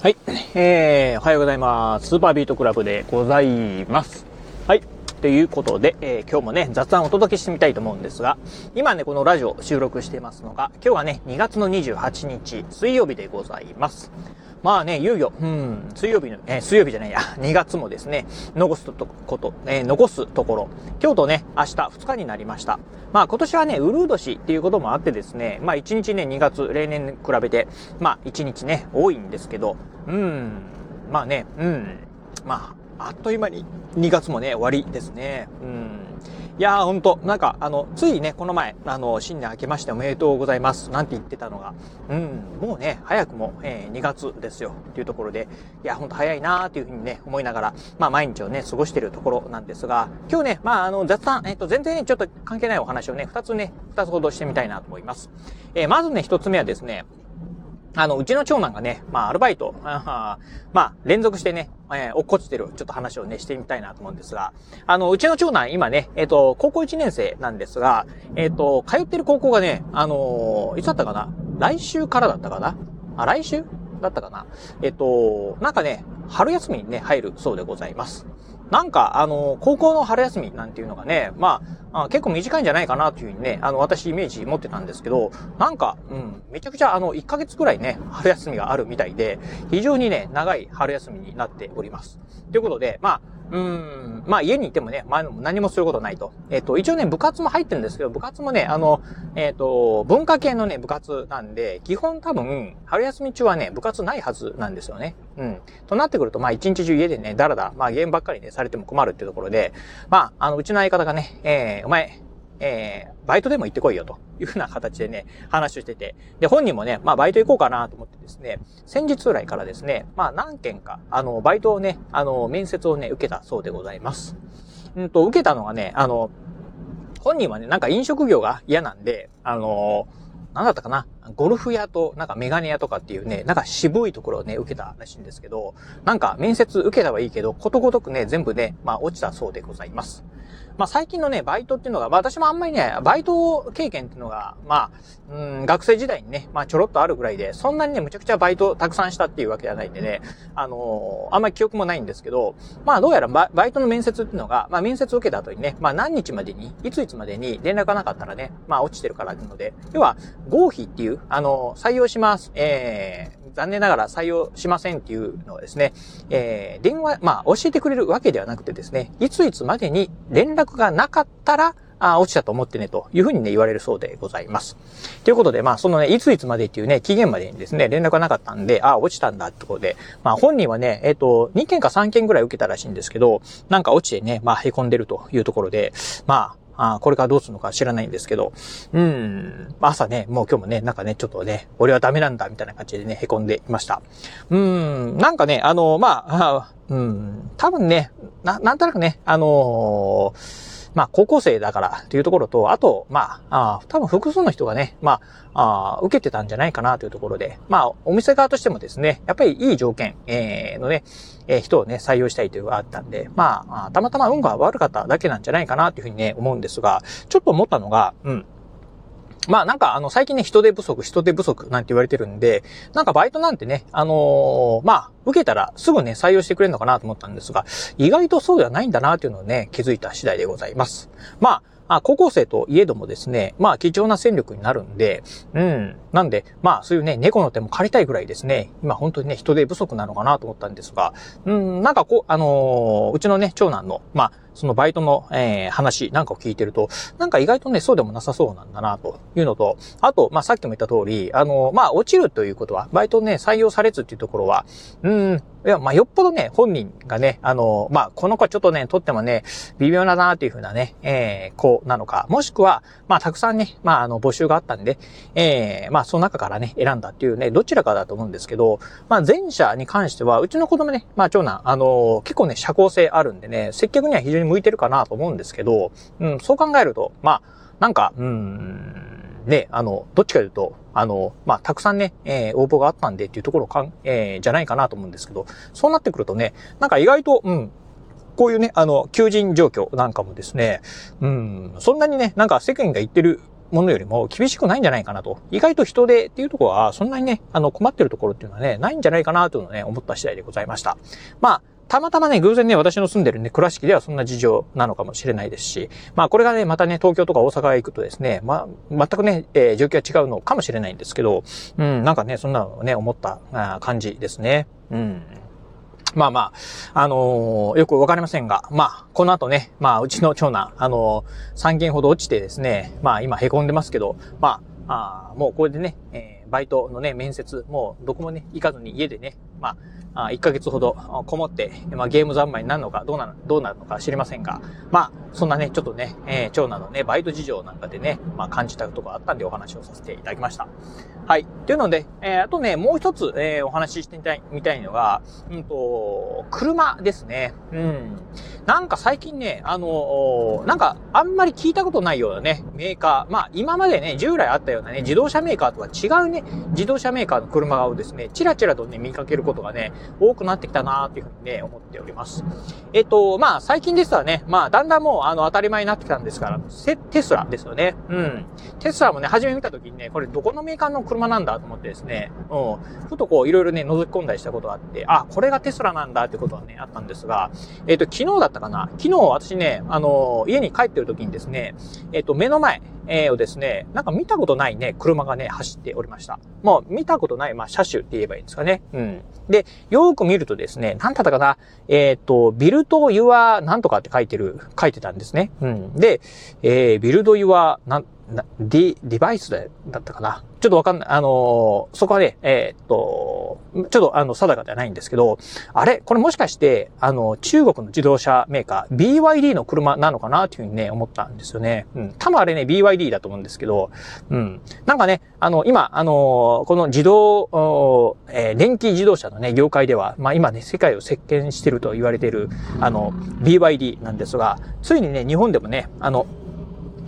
はい、おはようございます。スーパービートクラブでございます。はい、ということで、今日もね、雑談をお届けしてみたいと思うんですが、今ね、このラジオ収録してますのが、今日はね、2月の28日、水曜日でございます。まあね、いよいよ、2月もですね、残すところ、今日とね、明日2日になりました。まあ今年はね、うるう年っていうこともあってですね、まあ1日ね、2月、例年に比べて、まあ1日ね、多いんですけど、あっという間に2月もね、終わりですね。いやーほんと、なんか、ついね、この前、新年明けましておめでとうございます、なんて言ってたのが、もうね、早くも、2月ですよ、っていうところで、いや、ほんと早いなーっていうふうにね、思いながら、まあ、毎日をね、過ごしているところなんですが、今日ね、まあ、雑談、全然ね、ちょっと関係ないお話をね、2つほどしてみたいなと思います。まずね、1つ目はですね、うちの長男がね、まあ、アルバイト、連続してね、落っこちてる、ちょっと話をね、してみたいなと思うんですが、うちの長男、今ね、高校1年生なんですが、通ってる高校がね、いつだったかな？来週だったかななんかね、春休みにね、入るそうでございます。なんか、高校の春休みなんていうのがね、まあ、結構短いんじゃないかなというふうにね、私イメージ持ってたんですけど、なんか、めちゃくちゃ1ヶ月くらいね、春休みがあるみたいで、非常にね、長い春休みになっております。ということで、まあ、家にいてもね、まあ、何もすることないと。一応ね、部活も入ってるんですけど、部活もね、文化系のね、部活なんで、基本多分、春休み中はね、部活ないはずなんですよね。となってくると、まあ、一日中家でね、だらだら、まあ、ゲームばっかりね、されても困るっていうところで、まあ、うちの相方がね、お前、バイトでも行ってこいよというふうな形でね、話をしてて。で、本人もね、まあバイト行こうかなと思ってですね、先日ぐらいからですね、まあ何件か、バイトをね、面接をね、受けたそうでございます。受けたのがね、本人はね、なんか飲食業が嫌なんで、なんだったかな、ゴルフ屋となんかメガネ屋とかっていうね、なんか渋いところをね、受けたらしいんですけど、なんか面接受けたはいいけど、ことごとくね、全部ね、まあ落ちたそうでございます。まあ最近のね、バイトっていうのが、私もあんまりね、バイト経験っていうのが、まあ、学生時代にね、まあちょろっとあるぐらいで、そんなにね、むちゃくちゃバイトたくさんしたっていうわけじゃないんでね、あんまり記憶もないんですけど、まあどうやらバイトの面接っていうのが、まあ面接受けた後にね、まあ何日までに、いついつまでに連絡がなかったらね、まあ落ちてるからなので、要は、合否っていう、採用します、残念ながら採用しませんっていうのはですね、電話、まあ、教えてくれるわけではなくてですね、いついつまでに連絡がなかったら、落ちたと思ってね、というふうにね、言われるそうでございます。ということで、まあ、そのね、いついつまでっていうね、期限までにですね、連絡がなかったんで、落ちたんだってことで、まあ、本人はね、2件か3件ぐらい受けたらしいんですけど、なんか落ちてね、まあ、凹んでるというところで、まあ、これからどうするのか知らないんですけど、朝ね、もう今日もね、なんかね、ちょっとね、俺はダメなんだ、みたいな感じでね、凹んでいました。なんかね、多分ね、なんとなくね、まあ、高校生だからというところと、あと、まあ、多分複数の人がね、まあ、受けてたんじゃないかなというところで、まあ、お店側としてもですね、やっぱりいい条件のね、人をね、採用したいというのがあったんで、まあ、たまたま運が悪かっただけなんじゃないかなというふうにね、思うんですが、ちょっと思ったのが、まあなんか最近ね人手不足なんて言われてるんで、なんかバイトなんてね、まあ受けたらすぐね採用してくれるのかなと思ったんですが、意外とそうではないんだなというのをね気づいた次第でございます。まあ。高校生といえどもですね、まあ貴重な戦力になるんで、なんで、まあそういうね、猫の手も借りたいぐらいですね、今本当にね、人手不足なのかなと思ったんですが、なんかうちのね、長男の、まあ、そのバイトの、話なんかを聞いてると、なんか意外とね、そうでもなさそうなんだなというのと、あと、まあさっきも言った通り、まあ落ちるということは、バイトね、採用されずっていうところは、いや、まあ、よっぽどね、本人がね、まあ、この子はちょっとね、とってもね、微妙だなっていう風なね、子なのか、もしくは、まあ、たくさんね、まあ、募集があったんで、まあ、その中からね、選んだっていうね、どちらかだと思うんですけど、まあ、前者に関しては、うちの子供ね、まあ、長男、結構ね、社交性あるんでね、接客には非常に向いてるかなと思うんですけど、そう考えると、まあ、なんか、ね、どっちか言うと、まあ、たくさんね、応募があったんでっていうところじゃないかなと思うんですけど、そうなってくるとね、なんか意外と、こういうね、求人状況なんかもですね、そんなにね、なんか世間が言ってるものよりも厳しくないんじゃないかなと。意外と人手っていうところは、そんなにね、困ってるところっていうのはね、ないんじゃないかなというのをね、思った次第でございました。まあ、たまたまね、偶然ね、私の住んでるね、倉敷ではそんな事情なのかもしれないですし、まあこれがね、またね、東京とか大阪へ行くとですね、まあ、全くね、状況は違うのかもしれないんですけど、なんかね、そんなのね、思った感じですね。まあまあ、よくわかりませんが、まあ、この後ね、まあ、うちの長男、3件ほど落ちてですね、まあ今凹んでますけど、まあ、もうこれでね、バイトのね、面接、もうどこもね、行かずに家でね、まあ、1ヶ月ほどこもって、まあ、ゲーム三昧になるのか、どうなるのか知りませんが、まあ、そんなね、ちょっとね、長男のね、バイト事情なんかでね、まあ、感じたことがあったんでお話をさせていただきました。はい。というので、あとね、もう一つ、お話ししてみたいのが、車ですね。なんか最近ね、なんか、あんまり聞いたことないようなね、メーカー、まあ、今までね、従来あったようなね、自動車メーカーとは違うね、自動車メーカーの車をですね、チラチラとね、見かけることがね、多くなってきたなーっていうふうにね、思っております。まあ、最近ですわね、まあ、だんだんもう、当たり前になってきたんですから、テスラですよね。テスラもね、初め見たときにね、これどこのメーカーの車なんだと思ってですね、ちょっとこう、いろいろね、覗き込んだりしたことがあって、あ、これがテスラなんだってことはね、あったんですが、昨日だったかな、昨日私ね、家に帰ってるときにですね、目の前、をですね、なんか見たことないね、車がね、走っておりました。もう見たことない、まあ、車種って言えばいいんですかね。で、よーく見るとですね、なんだったかな、ビルドユアなんとかって書いてたんですね。で、ビルドユアデバイスだったかな。ちょっとわかんない、そこはね、ちょっと定かではないんですけど、あれこれもしかして、中国の自動車メーカー、BYD の車なのかなっていうふうにね、思ったんですよね。多分あれね、BYD だと思うんですけど、なんかね、今、この電気自動車のね、業界では、まあ今ね、世界を席巻してると言われている、BYD なんですが、ついにね、日本でもね、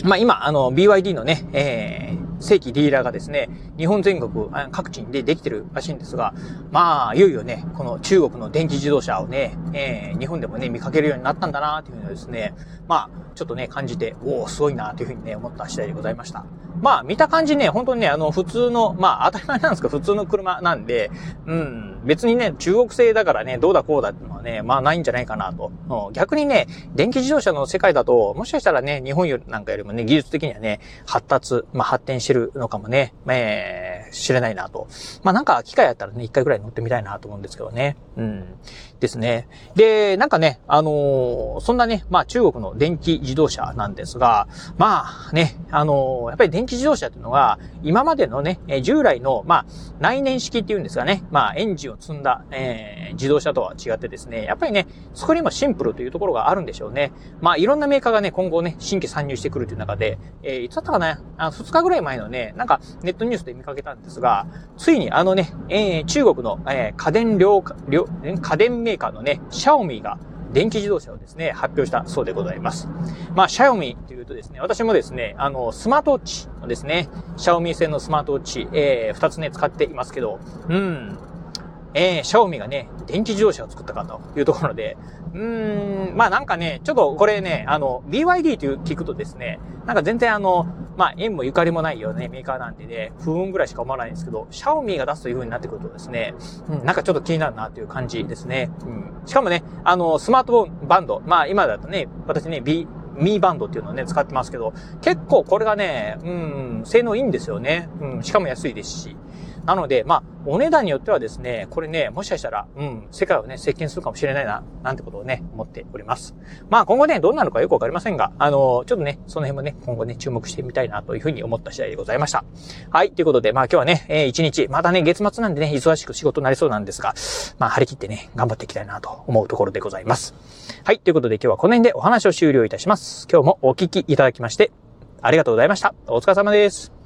まあ今、BYD のね、正規ディーラーがですね、日本全国各地でできてるらしいんですが、まあ、いよいよね、この中国の電気自動車をね、日本でもね、見かけるようになったんだなというのをですね、まあ、ちょっとね、感じて、おー、すごいなというふうにね、思った次第でございました。まあ、見た感じね、本当にね、普通の、まあ、当たり前なんですけど、普通の車なんで、別にね、中国製だからね、どうだこうだってのはね、まあ、ないんじゃないかなと。逆にね、電気自動車の世界だと、もしかしたらね、日本なんかよりもね、技術的にはね、発展してるのかもね、知れないなと。まあ、なんか機会あったらね、一回ぐらい乗ってみたいなと思うんですけどね。ですね。で、なんかね、そんなね、まあ、中国の電気自動車なんですが、まあね、やっぱり電気自動車っていうのが、今までのね、従来の、まあ、内燃式っていうんですかね、まあ、エンジンを積んだ、自動車とは違ってですね、やっぱりね、作りもシンプルというところがあるんでしょうね。まあ、いろんなメーカーがね、今後ね、新規参入してくるという中で、いつだったかな、2日ぐらい前のね、なんか、ネットニュースで見かけたんですが、ついにね、中国の、家電メーカーのね、シャオミが電気自動車をですね、発表したそうでございます。まあ、シャオミというとですね、私もですね、スマートウォッチのですね、シャオミ製のスマートウォッチ、2つね、使っていますけど、シャオミがね、電気自動車を作ったかというところで、まあなんかね、ちょっとこれね、BYD という聞くとですね、なんか全然まあ縁もゆかりもないようなね、メーカーなんでね、不運ぐらいしか思わないんですけど、シャオミが出すという風になってくるとですね、なんかちょっと気になるなという感じですね。しかもね、スマートバンド、まあ今だとね、私ね、ミーバンドっていうのをね、使ってますけど、結構これがね、性能いいんですよね。しかも安いですし。なので、まあ、お値段によってはですね、これね、もしかしたら、世界をね、席巻するかもしれないな、なんてことをね、思っております。まあ、今後ね、どうなるかよくわかりませんが、ちょっとね、その辺もね、今後ね、注目してみたいな、というふうに思った次第でございました。はい、ということで、まあ、今日はね、1日、またね、月末なんでね、忙しく仕事になりそうなんですが、まあ、張り切ってね、頑張っていきたいな、と思うところでございます。はい、ということで、今日はこの辺でお話を終了いたします。今日もお聞きいただきまして、ありがとうございました。お疲れ様です。